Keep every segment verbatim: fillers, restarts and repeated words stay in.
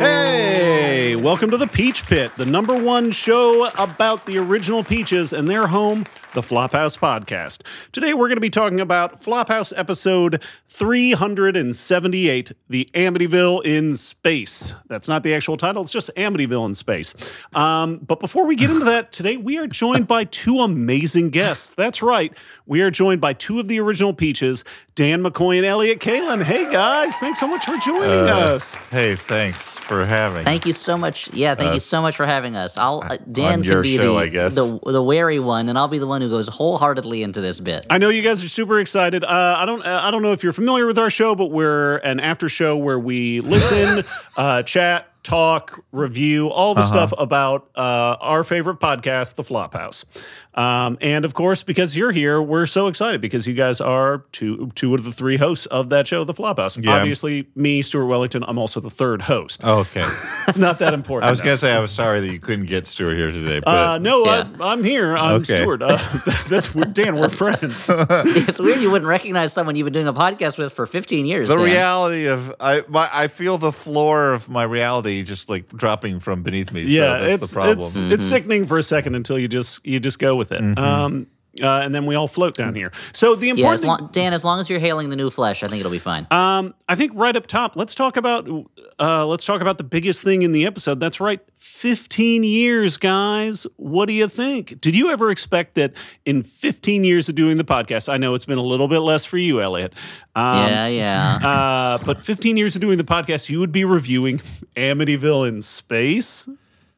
Hey, welcome to The Peach Pit, the number one show about the original peaches and their home, the Flop House podcast. Today we're going to be talking about Flop House episode three hundred seventy-eight, The Amityville in Space. That's not the actual title, it's just Amityville in Space. Um, but before we get into that, today we are joined by two amazing guests. That's right, we are joined by two of the original peaches, Dan McCoy and Elliott Kalan. Hey guys, thanks so much for joining uh, us. Hey, thanks for having. Thank you so much. Yeah, thank us. you so much for having us. I'll uh, Dan can be show, the, the the wary one, and I'll be the one who goes wholeheartedly into this bit. I know you guys are super excited. Uh, I don't uh, I don't know if you're familiar with our show, but we're an after show where we listen, uh, chat, talk, review, all the uh-huh. stuff about uh, our favorite podcast, The Flop House. Um, and, of course, because you're here, we're so excited because you guys are two two of the three hosts of that show, The Flop House. Yeah. Obviously, me, Stuart Wellington, I'm also the third host. Oh, okay. It's not that important. I was going to say I was sorry that you couldn't get Stuart here today. But uh, no, yeah. I, I'm here. I'm okay. Stuart. Uh, that's weird. Dan, we're friends. It's weird you wouldn't recognize someone you've been doing a podcast with for fifteen years, The Dan. reality of... I my, I feel the floor of my reality just, like, dropping from beneath me. Yeah, so that's it's, the problem. It's, mm-hmm. it's sickening for a second until you just you just go with it. Mm-hmm. Um, uh, and then we all float down here. So the important yeah, as long, Dan, as long as you're hailing the new flesh, I think it'll be fine. Um, I think right up top, let's talk about uh, let's talk about the biggest thing in the episode. That's right, fifteen years, guys. What do you think? Did you ever expect that in fifteen years of doing the podcast? I know it's been a little bit less for you, Elliott. Um, yeah, yeah. Uh, but fifteen years of doing the podcast, you would be reviewing Amityville in Space.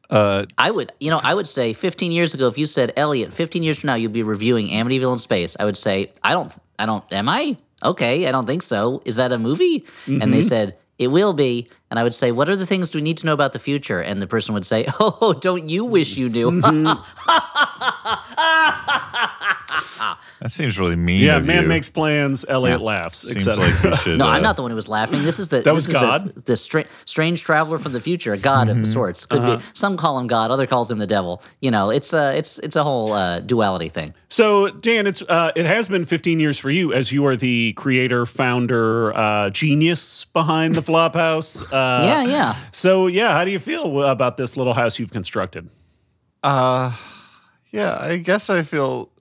Uh, I would, you know, I would say fifteen years ago, if you said, Elliott, fifteen years from now, you'll be reviewing Amityville in Space. I would say, I don't, I don't, am I? Okay, I don't think so. Is that a movie? Mm-hmm. And they said, it will be. And I would say, what are the things do we need to know about the future? And the person would say, oh, don't you wish you knew? Mm-hmm. That seems really mean. Yeah, man you. makes plans, Elliott yeah. laughs, et cetera. Like no, uh, I'm not the one who was laughing. This is the that was this God. Is the, the stra- strange traveler from the future, a god mm-hmm. of sorts. Could uh-huh. be. Some call him God, other calls him the devil. You know, it's a uh, it's it's a whole uh, duality thing. So, Dan, it's uh, it has been fifteen years for you, as you are the creator, founder, uh, genius behind the Flop House. Uh, yeah, yeah. So, yeah, how do you feel about this little house you've constructed? Uh, yeah, I guess I feel.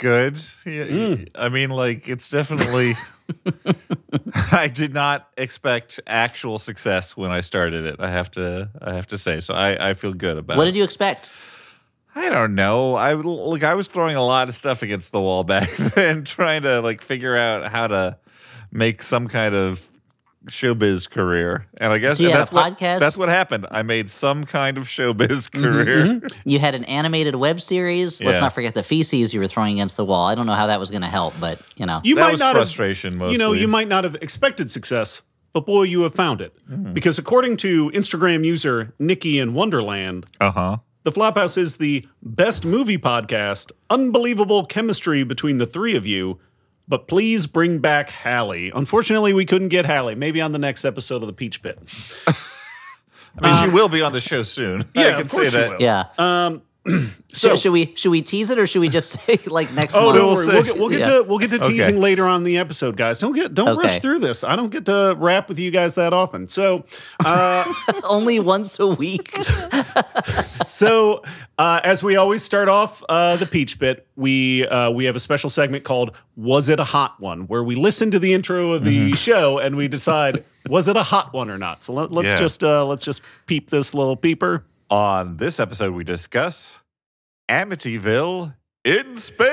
Good. Yeah, mm. I mean, like, it's definitely... I did not expect actual success when I started it, I have to I have to say. So I, I feel good about it. What did you expect? I don't know. I Look, I was throwing a lot of stuff against the wall back then, trying to, like, figure out how to make some kind of showbiz career. And I guess so and that's, what, that's what happened. I made some kind of showbiz career. Mm-hmm, mm-hmm. You had an animated web series. Let's yeah. not forget the feces you were throwing against the wall. I don't know how that was going to help, but, you know. You that might was not frustration have, mostly. You know, you might not have expected success, but boy, you have found it. Mm. Because according to Instagram user Nikki in Wonderland, uh-huh. The Flop House is the best movie podcast, unbelievable chemistry between the three of you. But please bring back Hallie. Unfortunately, we couldn't get Hallie. Maybe on the next episode of The Peach Pit. I mean, um, she will be on the show soon. Yeah, I can of course say that. She will. Yeah. Um, so should, should we should we tease it or should we just say like next oh, month? No, we'll, we'll get, we'll get yeah. to we'll get to teasing okay. later on in the episode, guys. Don't get don't okay. rush through this. I don't get to rap with you guys that often. So uh, only once a week. So uh, as we always start off uh, the Peach Pit, we uh, we have a special segment called "Was It a Hot One?" where we listen to the intro of the mm-hmm. show and we decide was it a hot one or not. So let, let's yeah. just uh, let's just peep this little peeper. On this episode, we discuss Amityville in Space.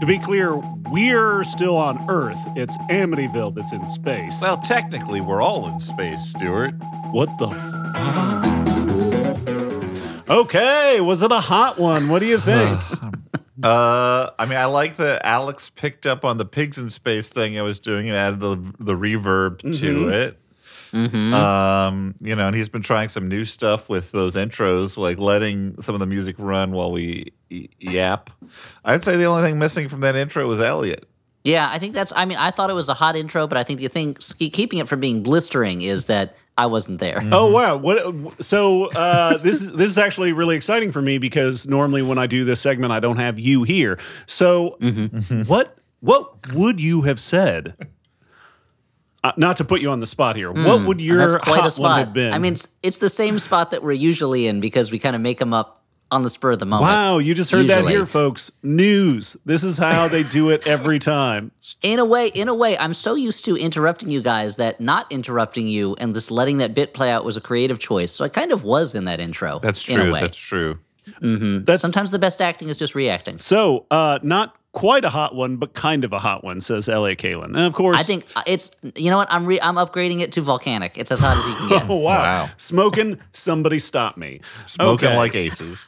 To be clear, we're still on Earth. It's Amityville that's in space. Well, technically, we're all in space, Stuart. What the fuck? Okay, was it a hot one? What do you think? Uh, I mean, I like that Alex picked up on the pigs in space thing I was doing and added the, the reverb mm-hmm. to it. Mm-hmm. Um, you know, and he's been trying some new stuff with those intros, like letting some of the music run while we y- yap. I'd say the only thing missing from that intro was Elliott. Yeah, I think that's, I mean, I thought it was a hot intro, but I think the thing keeping it from being blistering is that I wasn't there. Mm-hmm. Oh, wow. What? So uh, this, is, this is actually really exciting for me because normally when I do this segment, I don't have you here. So mm-hmm. what what would you have said uh, not to put you on the spot here, mm, what would your hot one have been? I mean, it's, it's the same spot that we're usually in because we kind of make them up on the spur of the moment. Wow, you just heard usually. That here, folks. News. This is how they do it every time. In a way, in a way, I'm so used to interrupting you guys that not interrupting you and just letting that bit play out was a creative choice. So I kind of was in that intro. That's true. In a way. That's true. Mm-hmm. That's, Sometimes the best acting is just reacting. So, uh, not quite a hot one, but kind of a hot one, says Elliott Kalan. And of course, I think it's, you know what? I'm re- I'm upgrading it to volcanic. It's as hot as you can get. Oh, wow. wow. Smoking, somebody stop me. Smoking okay. Like aces.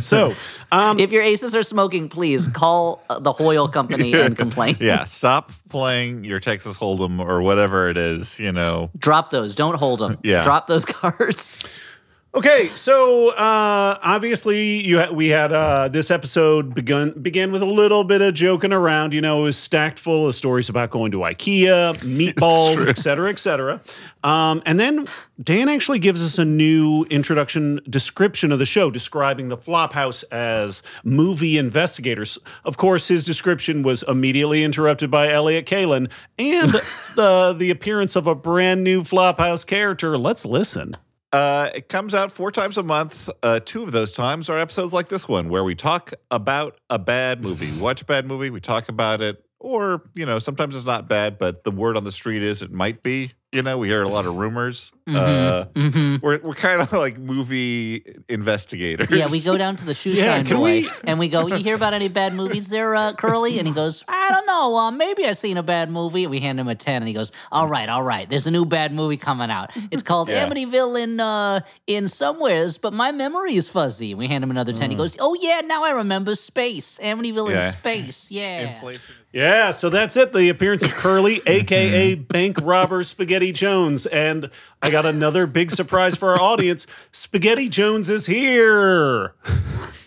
So, um, if your aces are smoking, please call the Hoyle Company and complain. Yeah, stop playing your Texas Hold'em or whatever it is, you know. Drop those. Don't hold them. Yeah. Drop those cards. Okay, so uh, obviously you ha- we had uh, this episode begun began with a little bit of joking around. You know, it was stacked full of stories about going to IKEA, meatballs, et cetera, et cetera. Um, and then Dan actually gives us a new introduction description of the show, describing the Flop House as movie investigators. Of course, his description was immediately interrupted by Elliott Kalan and the, the appearance of a brand new Flop House character. Let's listen. Uh, it comes out four times a month. Uh, two of those times are episodes like this one, where we talk about a bad movie. We watch a bad movie, we talk about it, or, you know, sometimes it's not bad, but the word on the street is it might be. You know, we hear a lot of rumors. Mm-hmm. Uh, mm-hmm. We're we're kind of like movie investigators. Yeah, we go down to the shoe shine yeah, boy, we? and we go, you hear about any bad movies there, uh, Curly? And he goes, I don't know. Uh, maybe I've seen a bad movie. We hand him a ten, and he goes, all right, all right. There's a new bad movie coming out. It's called yeah. Amityville in uh, in somewheres, but my memory is fuzzy. We hand him another ten. Mm. He goes, oh, yeah, now I remember Space. Amityville yeah. in Space, yeah. Inflation. Yeah, so that's it. The appearance of Curly, a k a. Bank Robber Spaghetti Jones. And I got another big surprise for our audience. Spaghetti Jones is here.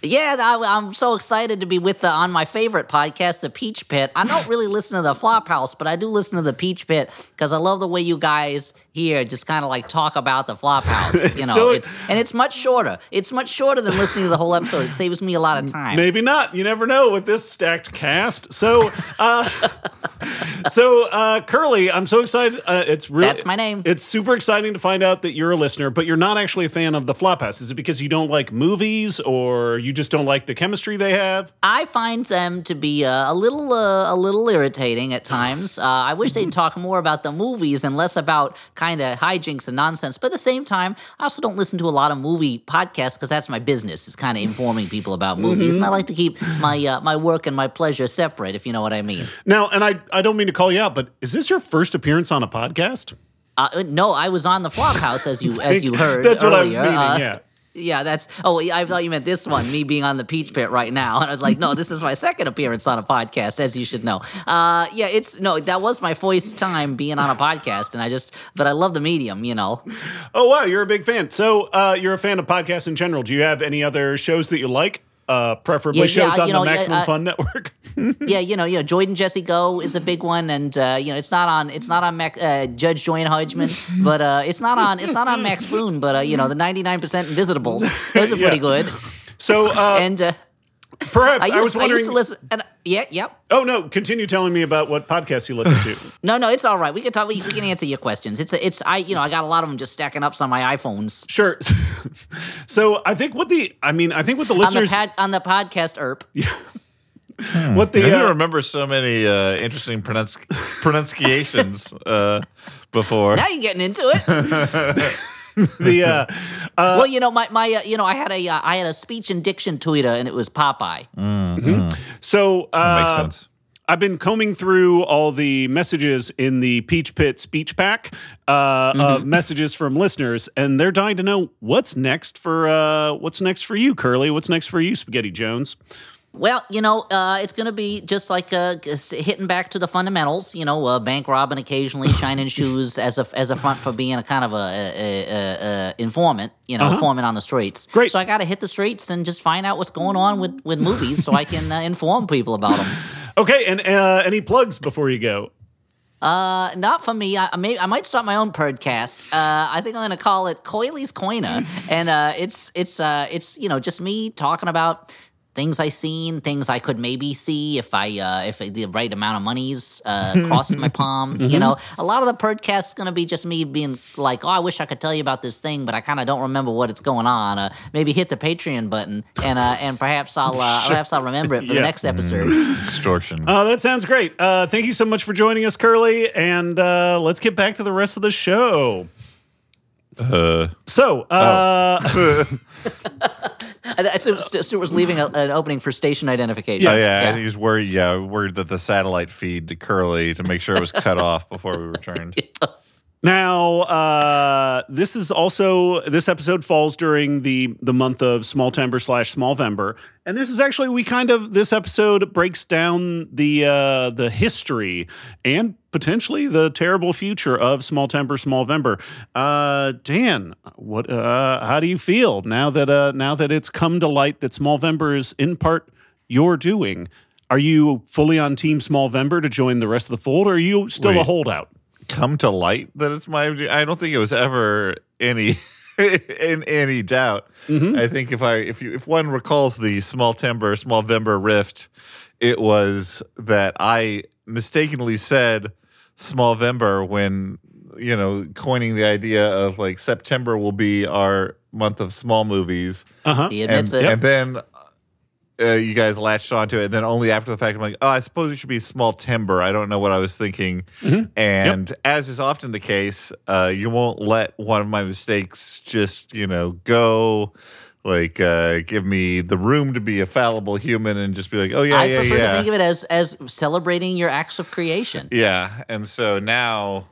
Yeah, I, I'm so excited to be with the on my favorite podcast, The Peach Pit. I don't really listen to The Flop House, but I do listen to The Peach Pit because I love the way you guys here just kind of like talk about The Flop House. You know, so, it's and it's much shorter. It's much shorter than listening to the whole episode. It saves me a lot of time. Maybe not. You never know with this stacked cast. So... Uh, so, uh, Curly, I'm so excited. Uh, it's really, That's my name. It's super exciting to find out that you're a listener, but you're not actually a fan of The Flop House. Is it because you don't like movies or you just don't like the chemistry they have? I find them to be uh, a little uh, a little irritating at times. Uh, I wish they'd talk more about the movies and less about kind of hijinks and nonsense. But at the same time, I also don't listen to a lot of movie podcasts because that's my business. It's kind of informing people about movies. Mm-hmm. And I like to keep my, uh, my work and my pleasure separate, if you know what I mean. Now, and I, I don't mean to call you out, but is this your first appearance on a podcast? Uh, no, I was on The Flop House, as you as you heard That's earlier. What I was meaning, uh, yeah. Yeah, that's, oh, I thought you meant this one, me being on The Peach Pit right now. And I was like, no, this is my second appearance on a podcast, as you should know. Uh, yeah, it's, no, that was my first time being on a podcast. And I just, but I love the medium, you know. Oh, wow, you're a big fan. So uh, you're a fan of podcasts in general. Do you have any other shows that you like? Uh, preferably yeah, shows yeah, on the know, Maximum uh, Fun Network. yeah, you know, you know, Jordan Jesse Go is a big one, and uh, you know, it's not on, it's not on Mac, uh, Judge Joanne Hodgman, but uh, it's not on, it's not on Max Boone, but uh, you know, the ninety-nine percent Invisitables, those are yeah. pretty good. So, uh, and uh, perhaps I, used, I was wondering. I used to listen, and, uh, yeah, yeah. Oh no! Continue telling me about what podcasts you listen to. no, no, it's all right. We can talk. We, we can answer your questions. It's a, it's I you know I got a lot of them just stacking up on my iPhones. Sure. So I think what the I mean I think what the listeners on the, pad, on the podcast E R P. Yeah. Hmm. What the? I don't uh, remember so many uh, interesting pronunci- pronunciations uh, before. Now you're getting into it. the uh, uh, well, you know, my my uh, you know, I had a uh, I had a speech and diction Twitter, and it was Popeye. Mm-hmm. Mm. So uh, that makes sense. I've been combing through all the messages in the Peach Pit speech pack uh, mm-hmm. of messages from listeners, and they're dying to know what's next for uh, what's next for you, Curly. What's next for you, Spaghetti Jones? Well, you know, uh, it's going to be just like uh, hitting back to the fundamentals. You know, uh, bank robbing occasionally, shining shoes as a as a front for being a kind of a, a, a, a informant. You know, uh-huh. informant on the streets. Great. So I got to hit the streets and just find out what's going on with, with movies, so I can uh, inform people about them. Okay, and uh, any plugs before you go? Uh, not for me. I, I may I might start my own podcast. Uh, I think I'm going to call it Coily's Coiner, and uh, it's it's uh, it's you know just me talking about things I seen, things I could maybe see if I uh, if the right amount of monies uh, crossed my palm. Mm-hmm. You know, a lot of the podcasts gonna be just me being like, oh, I wish I could tell you about this thing, but I kind of don't remember what it's going on. Uh, maybe hit the Patreon button, and uh, and perhaps I'll uh, perhaps I'll remember it for yeah. the next episode. Extortion. Uh, that sounds great. Uh, thank you so much for joining us, Curly, and uh, let's get back to the rest of the show. Uh, so, uh, oh. I assume Stuart was leaving a, an opening for station identification. Yes. Oh, yeah, yeah. I think he was worried. Yeah, worried that the satellite feed to Curly to make sure it was cut off before we returned. Yeah. Now, uh, this is also this episode falls during the the month of Smalltimber slash Smallvember, and this is actually we kind of this episode breaks down the uh, the history and potentially the terrible future of Smalltimber Smallvember. Uh, Dan, what? Uh, how do you feel now that uh, now that it's come to light that Smallvember is in part your doing? Are you fully on Team Smallvember to join the rest of the fold, or are you still Wait. a holdout? Come to light that it's my I don't think it was ever any in any doubt. Mm-hmm. I think if I if you if one recalls the Smalltimber Smallvember rift, it was that I mistakenly said Smallvember when, you know, coining the idea of like September will be our month of small movies. Uh-huh. He admits and, it. and then Uh, you guys latched onto it, and then only after the fact, I'm like, oh, I suppose it should be Smalltimber. I don't know what I was thinking. Mm-hmm. And yep. as is often the case, uh, you won't let one of my mistakes just, you know, go. Like, uh, give me the room to be a fallible human and just be like, oh, yeah, I yeah, yeah. I prefer to think of it as, as celebrating your acts of creation. Yeah, and so now...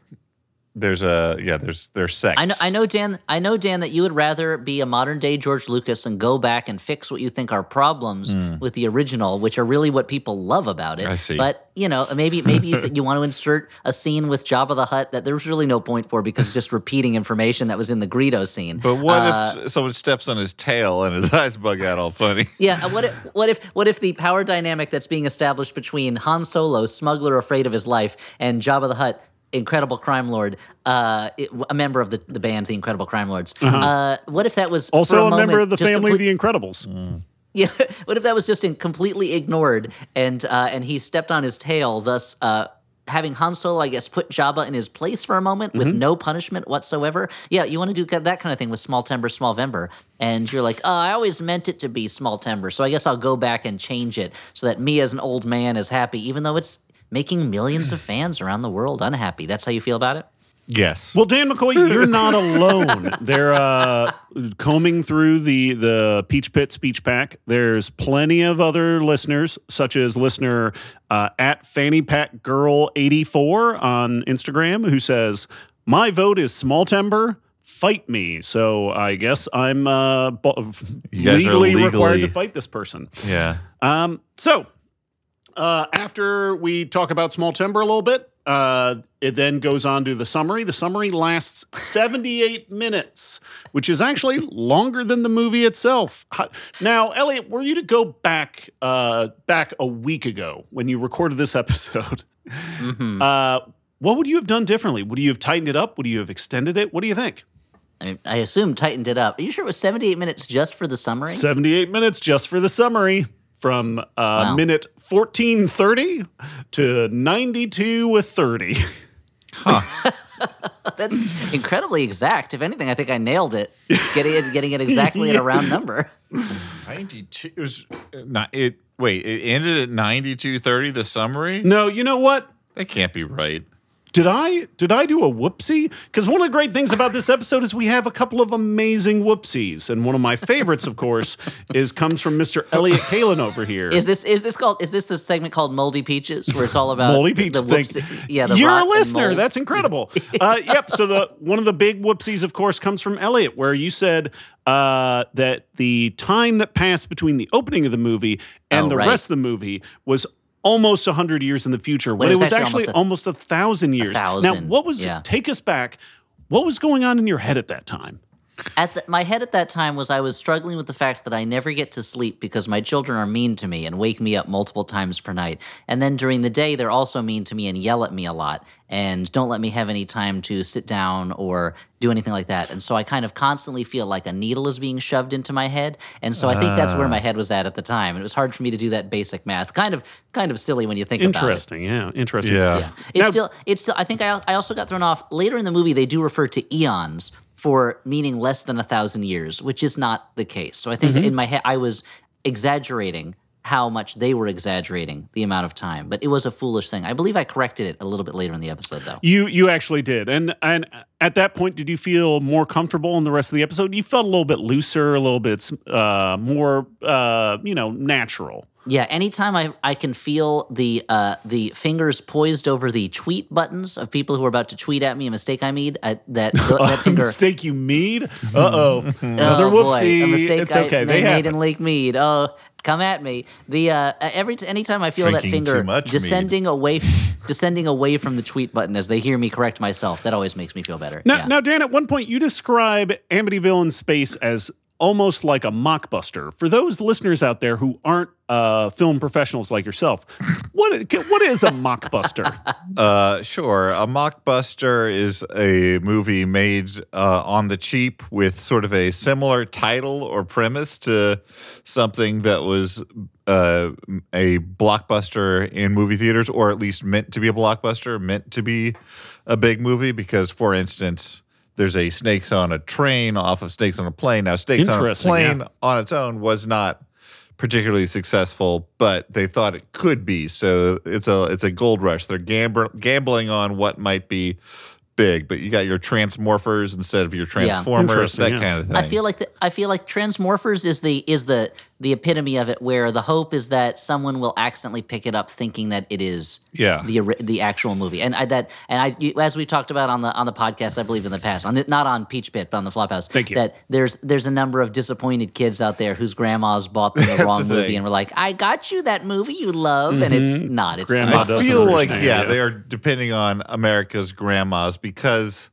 There's a yeah. There's there's sex. I know. I know, Dan. I know, Dan. That you would rather be a modern day George Lucas and go back and fix what you think are problems mm. with the original, which are really what people love about it. I see. But you know, maybe maybe you, th- you want to insert a scene with Jabba the Hutt that there's really no point for because it's just repeating information that was in the Greedo scene. But what uh, if someone steps on his tail and his eyes bug out all funny? Yeah. What if what if what if the power dynamic that's being established between Han Solo, smuggler afraid of his life, and Jabba the Hutt, Incredible Crime Lord, uh, it, a member of the, the band, the Incredible Crime Lords. Uh-huh. Uh, what if that was also for a, a moment, member of the family, complete, the Incredibles? Mm. Yeah. What if that was just in, completely ignored, and uh, and he stepped on his tail, thus uh, having Han Solo, I guess, put Jabba in his place for a moment with mm-hmm. no punishment whatsoever? Yeah, you want to do that kind of thing with Smalltimber, Smallvember, and you're like, oh, I always meant it to be Smalltimber, so I guess I'll go back and change it so that me as an old man is happy, even though it's making millions of fans around the world unhappy. That's how you feel about it? Yes. Well, Dan McCoy, you're not alone. They're uh, combing through the, the Peach Pit speech pack. There's plenty of other listeners, such as listener uh, at Fanny Pack Girl eighty-four on Instagram, who says, my vote is Smalltimber. Fight me. So I guess I'm uh, legally, legally required to fight this person. Yeah. Um. So... Uh, after we talk about Smalltimber a little bit, uh, it then goes on to the summary. The summary lasts seventy-eight minutes, which is actually longer than the movie itself. Now, Elliott, were you to go back uh, back a week ago when you recorded this episode, mm-hmm. uh, what would you have done differently? Would you have tightened it up? Would you have extended it? What do you think? I mean, I assume tightened it up. Are you sure it was seventy-eight minutes just for the summary? seventy-eight minutes just for the summary. From uh, wow. minute fourteen thirty to ninety-two thirty. Huh. That's incredibly exact. If anything, I think I nailed it. Getting it, getting it exactly yeah. at a round number. ninety-two. It was not it. Wait, it ended at ninety-two thirty. The summary. No, you know what? That can't be right. Did I did I do a whoopsie? Because one of the great things about this episode is we have a couple of amazing whoopsies, and one of my favorites, of course, is comes from Mister Elliott Kalan over here. Is this is this called is this the segment called Moldy Peaches, where it's all about Moldy Peach the whoopsie? Thing. Yeah, the you're a listener. That's incredible. uh, yep. So the one of the big whoopsies, of course, comes from Elliott, where you said uh, that the time that passed between the opening of the movie and oh, the right. rest of the movie was almost one hundred years in the future, when it was actually almost a thousand years. Now, what was, take us back, what was going on in your head at that time? At the, my head at that time was I was struggling with the fact that I never get to sleep because my children are mean to me and wake me up multiple times per night. And then during the day, they're also mean to me and yell at me a lot and don't let me have any time to sit down or do anything like that. And so I kind of constantly feel like a needle is being shoved into my head. And so I think that's where my head was at at the time. And it was hard for me to do that basic math. Kind of kind of silly when you think about it. Interesting, yeah. Interesting. Yeah. yeah. It's now, still, it's still, I think I, I also got thrown off. Later in the movie, they do refer to eons for meaning less than a thousand years, which is not the case. So I think mm-hmm. in my head, I was exaggerating how much they were exaggerating the amount of time. But it was a foolish thing. I believe I corrected it a little bit later in the episode, though. You you actually did. And and at that point, did you feel more comfortable in the rest of the episode? You felt a little bit looser, a little bit uh, more, uh, you know, natural. Yeah, anytime I, I can feel the uh, the fingers poised over the tweet buttons of people who are about to tweet at me, a mistake I made, I, that, th- that finger. A mistake you made? Uh-oh. Mm-hmm. Another oh, whoopsie. Boy. A mistake it's I okay. they made happen. In Lake Mead. Oh, come at me. The uh, every t- anytime I feel Drinking that finger much, descending mead. away f- descending away from the tweet button as they hear me correct myself, that always makes me feel better. Now, yeah. now Dan, at one point you describe Amityville in Space as almost like a mockbuster. For those listeners out there who aren't uh, film professionals like yourself, what what is a mockbuster? Uh, sure. A mockbuster is a movie made uh, on the cheap with sort of a similar title or premise to something that was uh, a blockbuster in movie theaters, or at least meant to be a blockbuster, meant to be a big movie, because, for instance, there's a Snakes on a Train off of Snakes on a Plane. Now, Snakes on a Plane yeah. on its own was not particularly successful, but they thought it could be. So it's a it's a gold rush. They're gamb- gambling on what might be big, but you got your Transmorphers instead of your Transformers, yeah. that yeah. kind of thing. I feel like the, I feel like Transmorphers is the is the the epitome of it, where the hope is that someone will accidentally pick it up, thinking that it is yeah. the the actual movie. And I, that and I you, as we talked about on the on the podcast, I believe in the past, on the, not on Peach Pit, but on the Flop House, Thank you. that there's there's a number of disappointed kids out there whose grandmas bought them the wrong the movie thing. and were like, "I got you that movie you love," mm-hmm. and it's not. It's Grandma not. Doesn't I feel like yeah, you. They are depending on America's grandmas. Because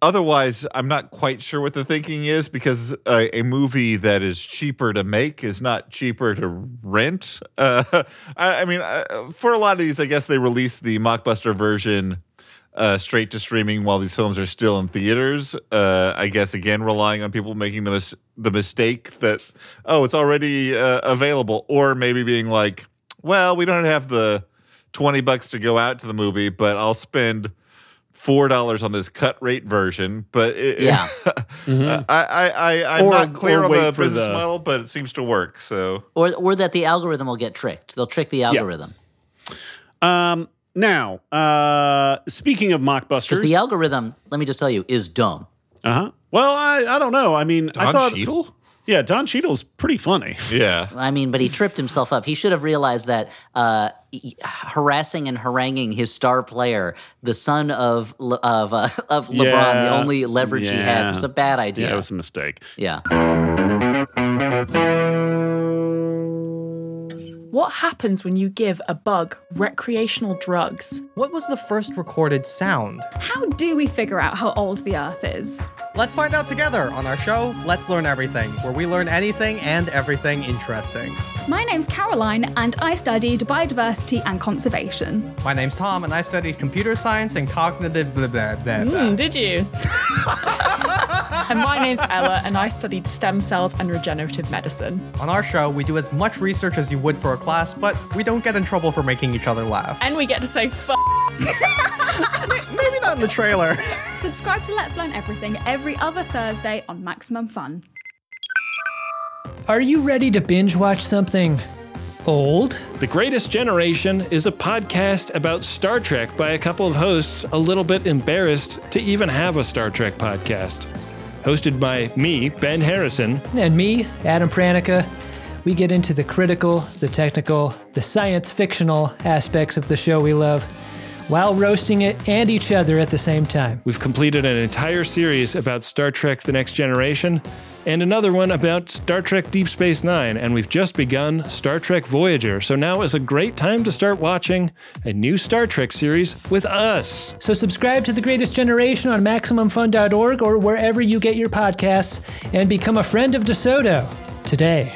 otherwise, I'm not quite sure what the thinking is, because uh, a movie that is cheaper to make is not cheaper to rent. Uh, I, I mean, uh, for a lot of these, I guess they released the mockbuster version uh, straight to streaming while these films are still in theaters. Uh, I guess, again, relying on people making the, mis- the mistake that, oh, it's already uh, available. Or maybe being like, well, we don't have the twenty bucks to go out to the movie, but I'll spend four dollars on this cut rate version, but it, yeah, mm-hmm. I, I, I, I'm or, not clear on the business the... model, but it seems to work. So, or, or that the algorithm will get tricked. They'll trick the algorithm. Yeah. Um. Now, uh, speaking of mockbusters, 'cause the algorithm, let me just tell you, is dumb. Uh huh. Well, I, I don't know. I mean, Don I thought. Cheadle? Yeah, Don Cheadle's pretty funny. Yeah. I mean, but he tripped himself up. He should have realized that uh, harassing and haranguing his star player, the son of of uh, of LeBron, yeah. the only leverage yeah. he had, was a bad idea. Yeah, it was a mistake. Yeah. What happens when you give a bug recreational drugs? What was the first recorded sound? How do we figure out how old the Earth is? Let's find out together on our show, Let's Learn Everything, where we learn anything and everything interesting. My name's Caroline, and I studied biodiversity and conservation. My name's Tom, and I studied computer science and cognitive blah, blah, blah, blah. Mm, did you? And my name's Ella, and I studied stem cells and regenerative medicine. On our show, we do as much research as you would for a class, but we don't get in trouble for making each other laugh. And we get to say f***. Maybe not in the trailer. Subscribe to Let's Learn Everything every other Thursday on Maximum Fun. Are you ready to binge watch something old? The Greatest Generation is a podcast about Star Trek by a couple of hosts a little bit embarrassed to even have a Star Trek podcast. Hosted by me, Ben Harrison. And me, Adam Pranica. We get into the critical, the technical, the science fictional aspects of the show we love. while roasting it and each other at the same time. We've completed an entire series about Star Trek The Next Generation and another one about Star Trek Deep Space Nine, and we've just begun Star Trek Voyager, so now is a great time to start watching a new Star Trek series with us. So subscribe to The Greatest Generation on Maximum Fun dot org or wherever you get your podcasts, and become a friend of DeSoto today.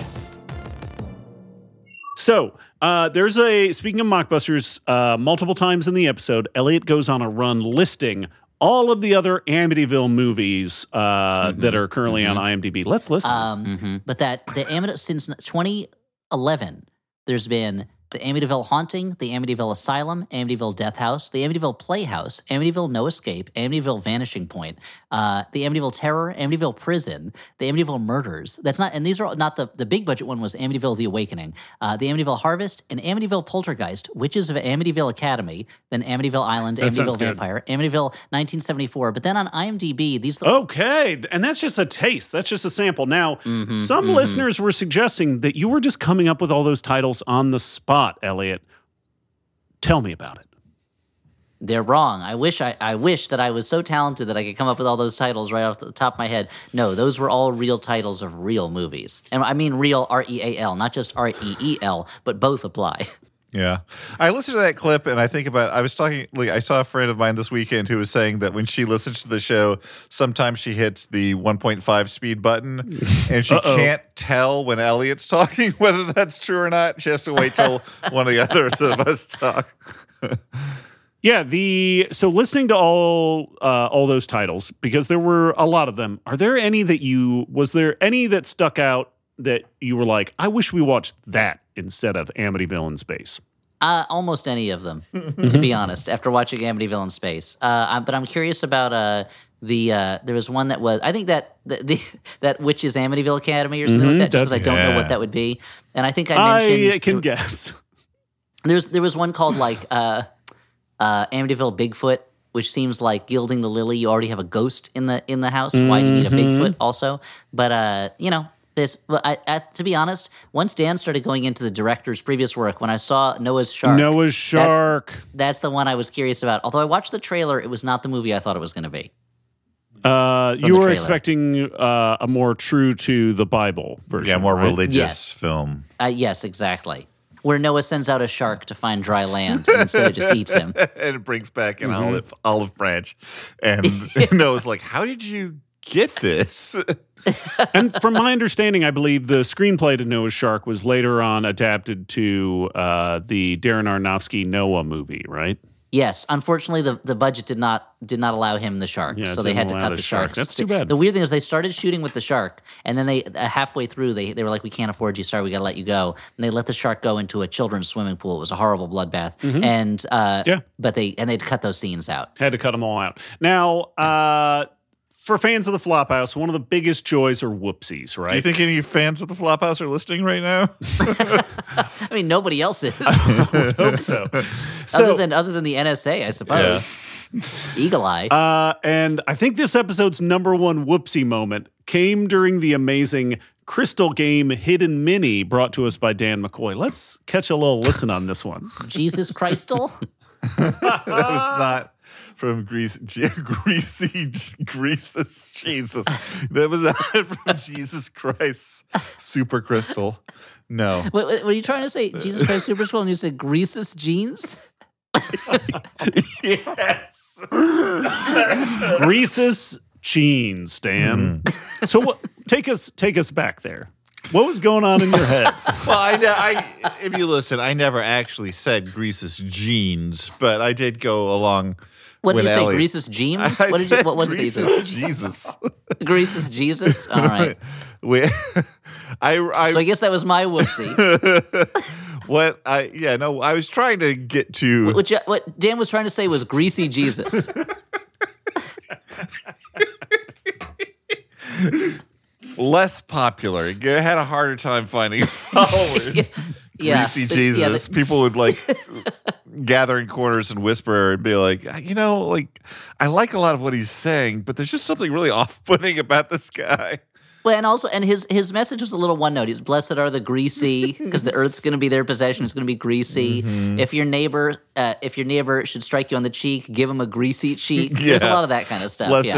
So, uh, there's a, speaking of mockbusters, uh, multiple times in the episode, Elliott goes on a run listing all of the other Amityville movies uh, mm-hmm. that are currently mm-hmm. on IMDb. Let's listen. Um, mm-hmm. But that, the Amityville, since twenty eleven, there's been the Amityville Haunting, the Amityville Asylum, Amityville Death House, the Amityville Playhouse, Amityville No Escape, Amityville Vanishing Point, uh, the Amityville Terror, Amityville Prison, the Amityville Murders. That's not, and these are not the, the big budget one was Amityville The Awakening, uh, the Amityville Harvest, and Amityville Poltergeist, Witches of Amityville Academy, then Amityville Island, that Amityville Vampire, good. Amityville nineteen seventy-four. But then on IMDb, these... The- okay, and that's just a taste. That's just a sample. Now, mm-hmm, some mm-hmm. listeners were suggesting that you were just coming up with all those titles on the spot. Elliott, tell me about it. They're wrong. I wish I, I wish that I was so talented that I could come up with all those titles right off the top of my head. No, those were all real titles of real movies. And I mean real R E A L, not just R E E L, but both apply. Yeah. I listened to that clip and I think about I was talking like I saw a friend of mine this weekend who was saying that when she listens to the show, sometimes she hits the one point five speed button and she Uh-oh. can't tell when Elliott's talking whether that's true or not. She has to wait till one of the others of us talk. Yeah, the so listening to all uh, all those titles, because there were a lot of them. Are there any that you was there any that stuck out that you were like, I wish we watched that instead of Amityville in Space? Uh, almost any of them, to be honest, after watching Amityville in Space. Uh, I, but I'm curious about uh, the, uh, there was one that was, I think that, the, the that Witches Amityville Academy or something mm-hmm, like that, just because I don't yeah. know what that would be. And I think I mentioned. I can there, guess. There's, there was one called like uh, uh, Amityville Bigfoot, which seems like gilding the lily. You already have a ghost in the, in the house. Mm-hmm. Why do you need a Bigfoot also? But, uh, you know. This, well, I, I, to be honest, once Dan started going into the director's previous work, when I saw Noah's Shark, Noah's Shark, that's, that's the one I was curious about. Although I watched the trailer, it was not the movie I thought it was going to be. Uh, you were expecting uh, a more true to the Bible version, yeah, more right? religious yes. film. Uh, yes, exactly. Where Noah sends out a shark to find dry land and instead it just eats him, and it brings back an mm-hmm. olive olive branch, and Noah's like, "How did you get this?" And from my understanding, I believe the screenplay to Noah's Shark was later on adapted to uh, the Darren Aronofsky Noah movie, right? Yes. Unfortunately, the, the budget did not did not allow him the shark, yeah, so they had to cut the shark. sharks. That's too bad. The weird thing is they started shooting with the shark, and then they uh, halfway through, they, they were like, we can't afford you, sorry, we got to let you go. And they let the shark go into a children's swimming pool. It was a horrible bloodbath. Mm-hmm. And, uh, yeah. but they, and they'd cut those scenes out. Had to cut them all out. Now... Uh, For fans of the Flop House, one of the biggest joys are whoopsies, right? Do you think any fans of the Flop House are listening right now? I mean, nobody else is. I would hope so. so. Other than other than the N S A, I suppose. Yeah. Eagle Eye. Uh, and I think this episode's number one whoopsie moment came during the amazing Crystal Game Hidden Mini brought to us by Dan McCoy. Let's catch a little listen on this one. Jesus Christal? That was not... From Greece, G- Greasy, Greases, Jesus. That was not from Jesus Christ, Super Crystal. No. Wait, wait, were you trying to say Jesus Christ, Super Crystal, and you said Greases, Jeans? Yes. Greases, Jeans, Dan. Mm. So what, take us, take us back there. What was going on in your head? Well, I, I, if you listen, I never actually said Greases, Jeans, but I did go along... What did you Elliott. say, Greases Jeems? What, did you, what was Greases, it? Jesus. Greases Jesus? All right. We, I, I, so I guess that was my whoopsie. What I, yeah, no, I was trying to get to. What, what, what Dan was trying to say was Greasy Jesus. Less popular. It had a harder time finding followers. Yeah. Greasy yeah. Jesus. Yeah, the- People would like. Gather in corners and whisper and be like, you know, like I like a lot of what he's saying, but there's just something really off-putting about this guy. Well, and also, and his his message was a little one note. He's blessed are the greasy, because the earth's going to be their possession. It's going to be greasy. Mm-hmm. If your neighbor, uh, if your neighbor should strike you on the cheek, give him a greasy cheek. Yeah. There's a lot of that kind of stuff. Blessed,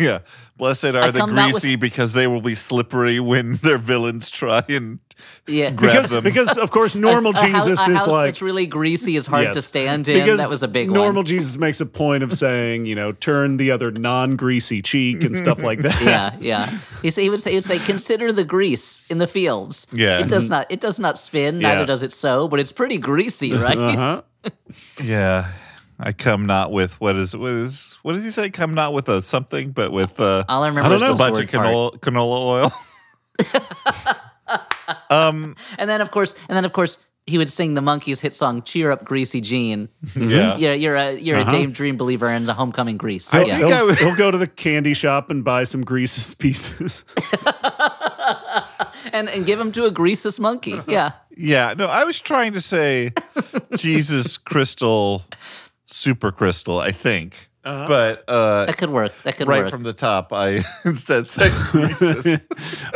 yeah. yeah, blessed are I the greasy with, because they will be slippery when their villains try and yeah. grab because, them. Because of course, normal a, a Jesus house, a is house like that's really greasy is hard yes. to stand in. Because that was a big normal one. Normal Jesus makes a point of saying, you know, turn the other non-greasy cheek and stuff like that. Yeah, yeah. He say, he would say. It's like consider the grease in the fields. Yeah. It does not it does not spin, yeah. neither does it sow, but it's pretty greasy, right? Uh-huh. yeah. I come not with what is what is what does he say? Come not with a something, but with uh all I remember is a bunch of canola, canola oil. um and then of course and then of course he would sing the Monkees' hit song "Cheer Up, Greasy Jean." Mm-hmm. Yeah, you're, you're a you're uh-huh. a daydream believer in the homecoming grease. So, I yeah. think I would... He'll go to the candy shop and buy some greases pieces, and and give them to a greases monkey. Yeah, yeah. No, I was trying to say Jesus crystal, super crystal. I think, uh-huh. but uh, that could work. That could right work. From the top. I instead said greases.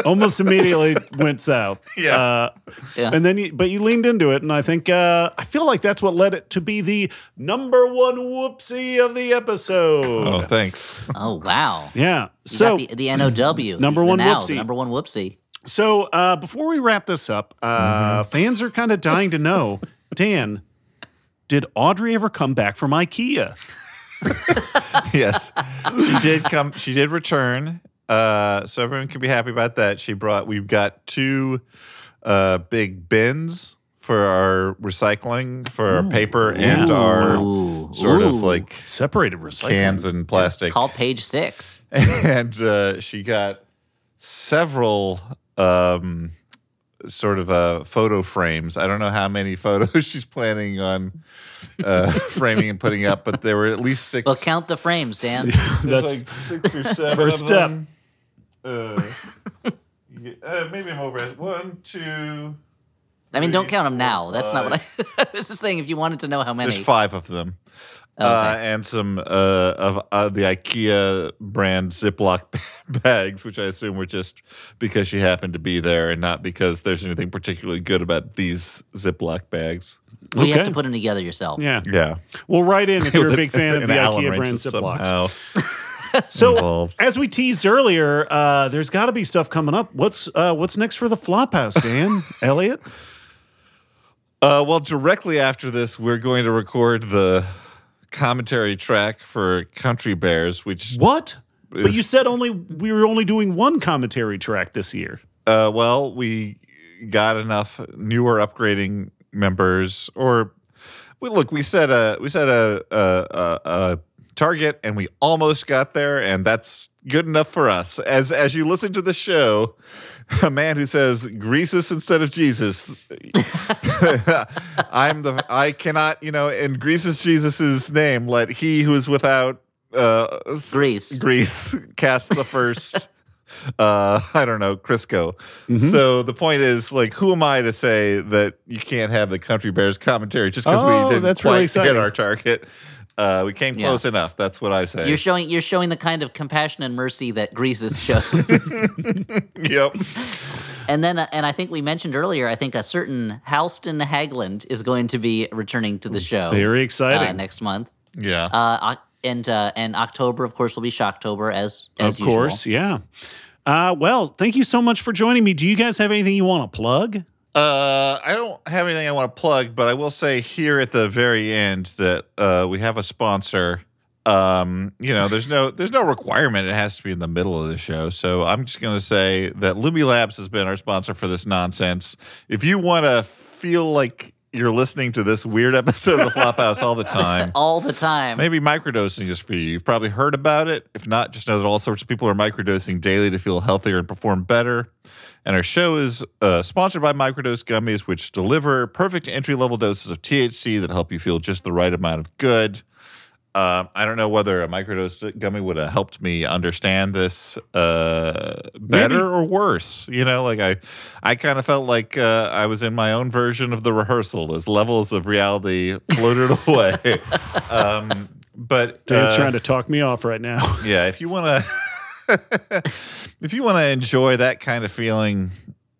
Almost immediately went south. Yeah. Uh, yeah. And then you, but you leaned into it, and I think uh, I feel like that's what led it to be the number one whoopsie of the episode. Oh, thanks. Oh, wow. Yeah. You so got the, the N O W number the, one the now, whoopsie. The number one whoopsie. So uh, before we wrap this up, uh, mm-hmm. fans are kind of dying to know, Dan, did Audrey ever come back from IKEA? Yes, she did come. She did return. Uh, so everyone can be happy about that. She brought, we've got two uh, big bins for our recycling, for Ooh. Our paper and Ooh. Our sort Ooh. Of like separated recycling cans and plastic. Call page six. And uh, she got several um, sort of uh, photo frames. I don't know how many photos she's planning on uh, framing and putting up, but there were at least six. Well, count the frames, Dan. That's like six or seven. First of step. Them. Uh, uh, maybe I'm over it. One, two. I mean, do don't count them now. Five. That's not what I. I was just saying, if you wanted to know how many, there's five of them, oh, okay. uh, and some uh, of uh, the IKEA brand Ziploc bags, which I assume were just because she happened to be there, and not because there's anything particularly good about these Ziploc bags. Well, okay. You have to put them together yourself. Yeah, yeah. Well, write in if you're a big fan of the IKEA brand Ziplocs. So, involved. As we teased earlier, uh, there's got to be stuff coming up. What's uh, what's next for the Flop House, Dan? Elliott? Uh, well, directly after this, we're going to record the commentary track for Country Bears, which... What? Is, but you said only we were only doing one commentary track this year. Uh, well, we got enough newer upgrading members, or... Well, look, we set a... We set a, a, a, a target, and we almost got there, and that's good enough for us. As as you listen to the show, a man who says "Greasus" instead of Jesus, I'm the I cannot, you know, in Greasus Jesus's name, let he who is without uh, grease grease cast the first. uh, I don't know, Crisco. Mm-hmm. So the point is, like, who am I to say that you can't have the Country Bears commentary just because oh, we didn't quite really hit our target? Uh, we came close yeah. enough. That's what I say. You're showing you're showing the kind of compassion and mercy that Greasus showed. Yep. And then, uh, and I think we mentioned earlier, I think a certain Halston Hagland is going to be returning to the show. Very exciting. Uh, next month. Yeah. Uh, and uh, and October, of course, will be Shocktober as as usual. Of course, yeah. Uh, well, thank you so much for joining me. Do you guys have anything you want to plug? Uh, I don't have anything I want to plug, but I will say here at the very end that uh, we have a sponsor. Um, you know, there's no there's no requirement; it has to be in the middle of the show. So I'm just going to say that Lumi Labs has been our sponsor for this nonsense. If you want to feel like you're listening to this weird episode of the Flop House all the time, all the time, maybe microdosing is for you. You've probably heard about it. If not, just know that all sorts of people are microdosing daily to feel healthier and perform better. And our show is uh, sponsored by Microdose Gummies, which deliver perfect entry-level doses of T H C that help you feel just the right amount of good. Uh, I don't know whether a Microdose Gummy would have helped me understand this uh, better Maybe. Or worse. You know, like I I kind of felt like uh, I was in my own version of the rehearsal as levels of reality floated away. Um, but Dan's uh, trying to talk me off right now. Yeah, if you want to... If you want to enjoy that kind of feeling,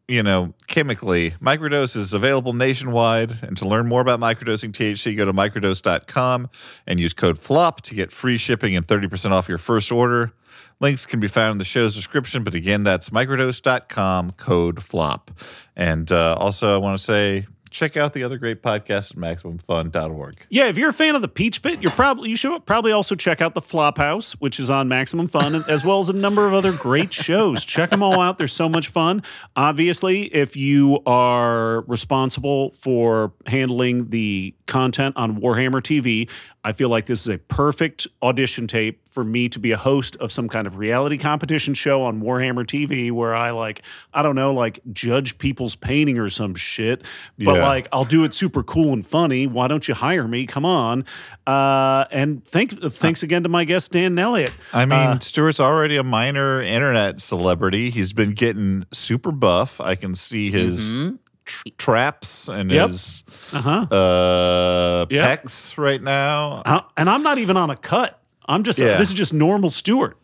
you know, chemically, Microdose is available nationwide. And to learn more about microdosing T H C, go to microdose dot com and use code FLOP to get free shipping and thirty percent off your first order. Links can be found in the show's description, but again, that's microdose dot com, code FLOP. And uh, also, I want to say, check out the other great podcasts at maximum fun dot org. Yeah, if you're a fan of The Peach Pit, you're probably you should probably also check out The Flop House, which is on Maximum Fun, as well as a number of other great shows. Check them all out. They're so much fun. Obviously, if you are responsible for handling the content on Warhammer T V, I feel like this is a perfect audition tape for me to be a host of some kind of reality competition show on Warhammer T V where I, like, I don't know, like, judge people's painting or some shit. But, yeah. like, I'll do it super cool and funny. Why don't you hire me? Come on. Uh, and thank, thanks again to my guest, Dan Elliott. I mean, uh, Stuart's already a minor internet celebrity. He's been getting super buff. I can see his... Mm-hmm. Tr- traps and yep. his uh-huh. uh, yep. pecs right now. Uh, and I'm not even on a cut. I'm just yeah. uh, this is just normal Stuart.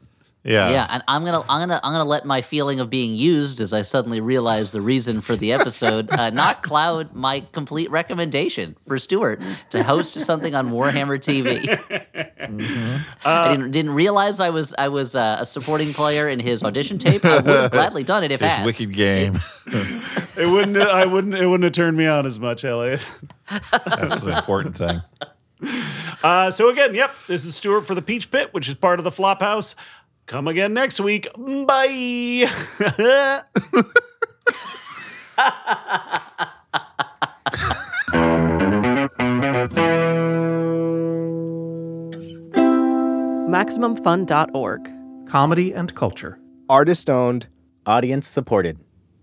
Yeah. Yeah, and I'm going to I'm going to I'm going to let my feeling of being used as I suddenly realize the reason for the episode uh, not cloud my complete recommendation for Stuart to host something on Warhammer T V. Mm-hmm. Uh, I didn't, didn't realize I was I was uh, a supporting player in his audition tape. I would have gladly done it if his asked. His wicked game. It, it wouldn't I wouldn't it wouldn't have turned me on as much, Elliott. That's the important thing. Uh, so again, yep, this is Stuart for The Peach Pit, which is part of The Flop House. Come again next week. Bye. maximum fun dot org. Comedy and culture. Artist owned. Audience supported.